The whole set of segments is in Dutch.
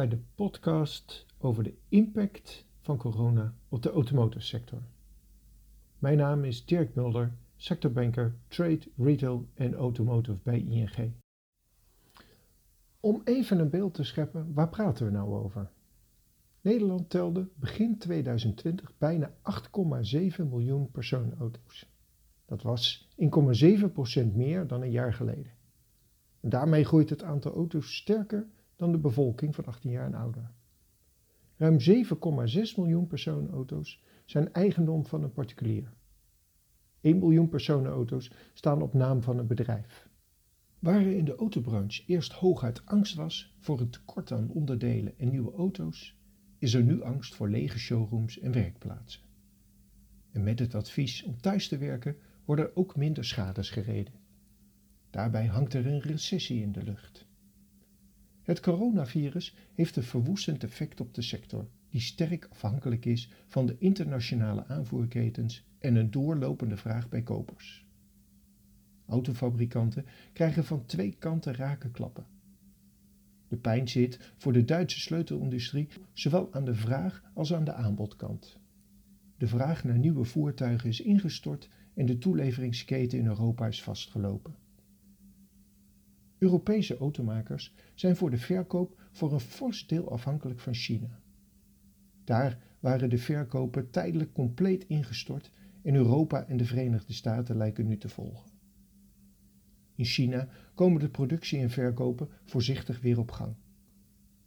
bij de podcast over de impact van corona op de automotorsector. Mijn naam is Dirk Mulder, sectorbanker Trade, Retail en Automotive bij ING. Om even een beeld te scheppen, waar praten we nou over? Nederland telde begin 2020 bijna 8,7 miljoen personenauto's. Dat was 1,7% meer dan een jaar geleden. En daarmee groeit het aantal auto's sterker dan de bevolking van 18 jaar en ouder. Ruim 7,6 miljoen personenauto's zijn eigendom van een particulier. 1 miljoen personenauto's staan op naam van een bedrijf. Waar er in de autobranche eerst hooguit angst was voor een tekort aan onderdelen en nieuwe auto's, is er nu angst voor lege showrooms en werkplaatsen. En met het advies om thuis te werken worden er ook minder schades gereden. Daarbij hangt er een recessie in de lucht. Het coronavirus heeft een verwoestend effect op de sector, die sterk afhankelijk is van de internationale aanvoerketens en een doorlopende vraag bij kopers. Autofabrikanten krijgen van twee kanten rake klappen. De pijn zit voor de Duitse sleutelindustrie zowel aan de vraag als aan de aanbodkant. De vraag naar nieuwe voertuigen is ingestort en de toeleveringsketen in Europa is vastgelopen. Europese automakers zijn voor de verkoop voor een fors deel afhankelijk van China. Daar waren de verkopen tijdelijk compleet ingestort en Europa en de Verenigde Staten lijken nu te volgen. In China komen de productie en verkopen voorzichtig weer op gang.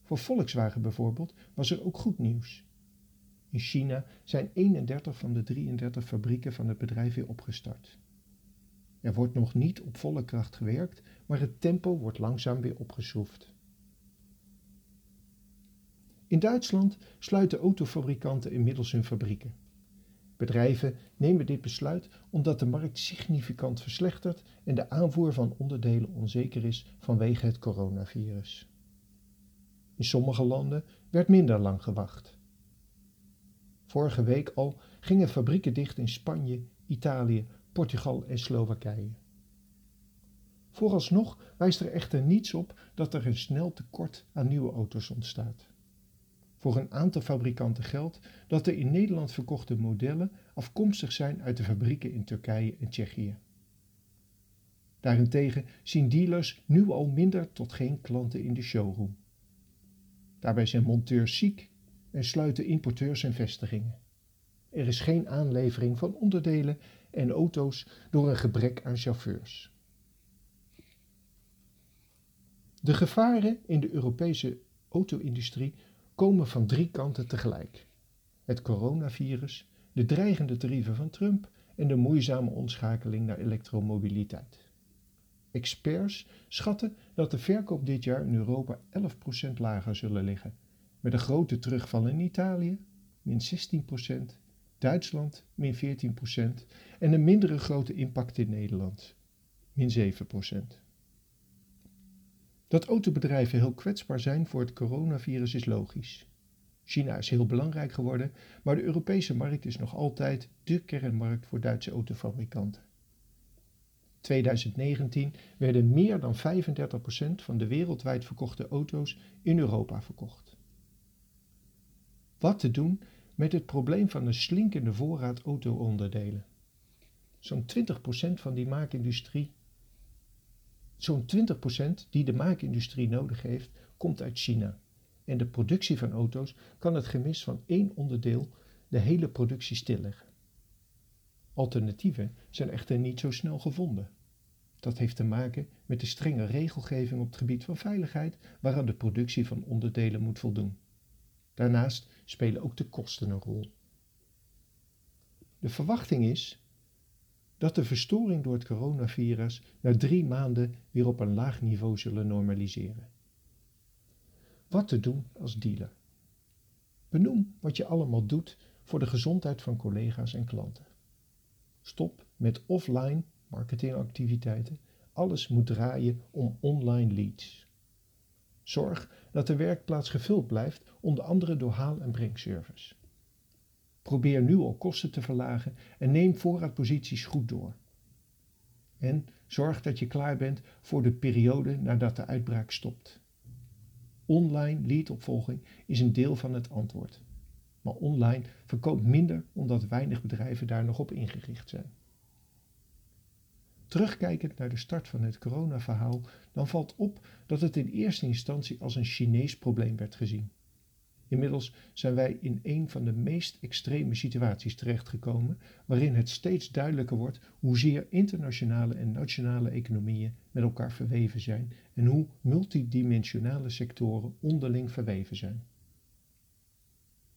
Voor Volkswagen bijvoorbeeld was er ook goed nieuws. In China zijn 31 van de 33 fabrieken van het bedrijf weer opgestart. Er wordt nog niet op volle kracht gewerkt, maar het tempo wordt langzaam weer opgeschroefd. In Duitsland sluiten autofabrikanten inmiddels hun fabrieken. Bedrijven nemen dit besluit omdat de markt significant verslechtert en de aanvoer van onderdelen onzeker is vanwege het coronavirus. In sommige landen werd minder lang gewacht. Vorige week al gingen fabrieken dicht in Spanje, Italië, Portugal en Slowakije. Vooralsnog wijst er echter niets op dat er een snel tekort aan nieuwe auto's ontstaat. Voor een aantal fabrikanten geldt dat de in Nederland verkochte modellen afkomstig zijn uit de fabrieken in Turkije en Tsjechië. Daarentegen zien dealers nu al minder tot geen klanten in de showroom. Daarbij zijn monteurs ziek en sluiten importeurs en vestigingen. Er is geen aanlevering van onderdelen en auto's door een gebrek aan chauffeurs. De gevaren in de Europese auto-industrie komen van drie kanten tegelijk. Het coronavirus, de dreigende tarieven van Trump en de moeizame omschakeling naar elektromobiliteit. Experts schatten dat de verkoop dit jaar in Europa 11% lager zullen liggen, met een grote terugval in Italië, min 16%, Duitsland, min 14% en een mindere grote impact in Nederland, min 7%. Dat autobedrijven heel kwetsbaar zijn voor het coronavirus is logisch. China is heel belangrijk geworden, maar de Europese markt is nog altijd dé kernmarkt voor Duitse autofabrikanten. In 2019 werden meer dan 35% van de wereldwijd verkochte auto's in Europa verkocht. Wat te doen met het probleem van een slinkende voorraad auto-onderdelen? Zo'n 20% die de maakindustrie nodig heeft, komt uit China. En de productie van auto's kan het gemis van één onderdeel de hele productie stilleggen. Alternatieven zijn echter niet zo snel gevonden. Dat heeft te maken met de strenge regelgeving op het gebied van veiligheid, waaraan de productie van onderdelen moet voldoen. Daarnaast spelen ook de kosten een rol. De verwachting is dat de verstoring door het coronavirus na 3 maanden weer op een laag niveau zullen normaliseren. Wat te doen als dealer? Benoem wat je allemaal doet voor de gezondheid van collega's en klanten. Stop met offline marketingactiviteiten. Alles moet draaien om online leads. Zorg dat de werkplaats gevuld blijft, onder andere door haal- en brengservice. Probeer nu al kosten te verlagen en neem voorraadposities goed door. En zorg dat je klaar bent voor de periode nadat de uitbraak stopt. Online leadopvolging is een deel van het antwoord. Maar online verkoopt minder omdat weinig bedrijven daar nog op ingericht zijn. Terugkijkend naar de start van het coronaverhaal, dan valt op dat het in eerste instantie als een Chinees probleem werd gezien. Inmiddels zijn wij in een van de meest extreme situaties terechtgekomen, waarin het steeds duidelijker wordt hoezeer internationale en nationale economieën met elkaar verweven zijn en hoe multidimensionale sectoren onderling verweven zijn.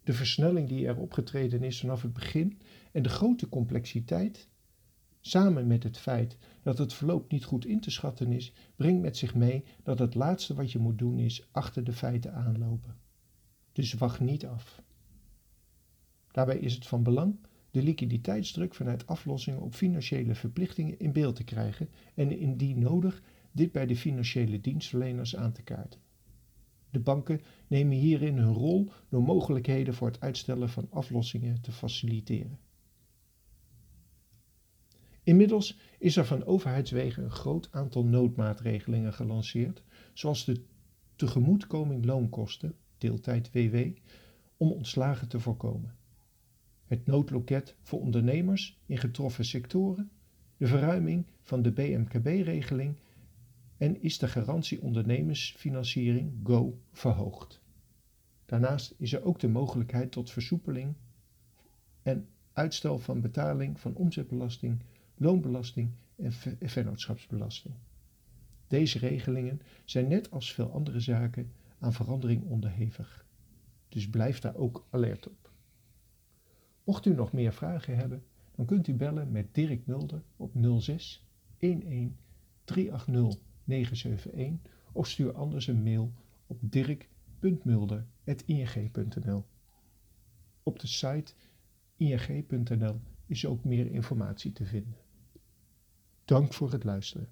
De versnelling die er opgetreden is vanaf het begin en de grote complexiteit, samen met het feit dat het verloop niet goed in te schatten is, brengt met zich mee dat het laatste wat je moet doen is achter de feiten aanlopen. Dus wacht niet af. Daarbij is het van belang de liquiditeitsdruk vanuit aflossingen op financiële verplichtingen in beeld te krijgen en indien nodig dit bij de financiële dienstverleners aan te kaarten. De banken nemen hierin hun rol door mogelijkheden voor het uitstellen van aflossingen te faciliteren. Inmiddels is er van overheidswegen een groot aantal noodmaatregelingen gelanceerd, zoals de tegemoetkoming loonkosten, deeltijd WW, om ontslagen te voorkomen. Het noodloket voor ondernemers in getroffen sectoren, de verruiming van de BMKB-regeling en is de garantie ondernemersfinanciering GO verhoogd. Daarnaast is er ook de mogelijkheid tot versoepeling en uitstel van betaling van omzetbelasting, loonbelasting en vennootschapsbelasting. Deze regelingen zijn net als veel andere zaken aan verandering onderhevig. Dus blijf daar ook alert op. Mocht u nog meer vragen hebben, dan kunt u bellen met Dirk Mulder op 06 11 380 971 of stuur anders een mail op dirk.mulder@ing.nl. Op de site ing.nl is ook meer informatie te vinden. Dank voor het luisteren.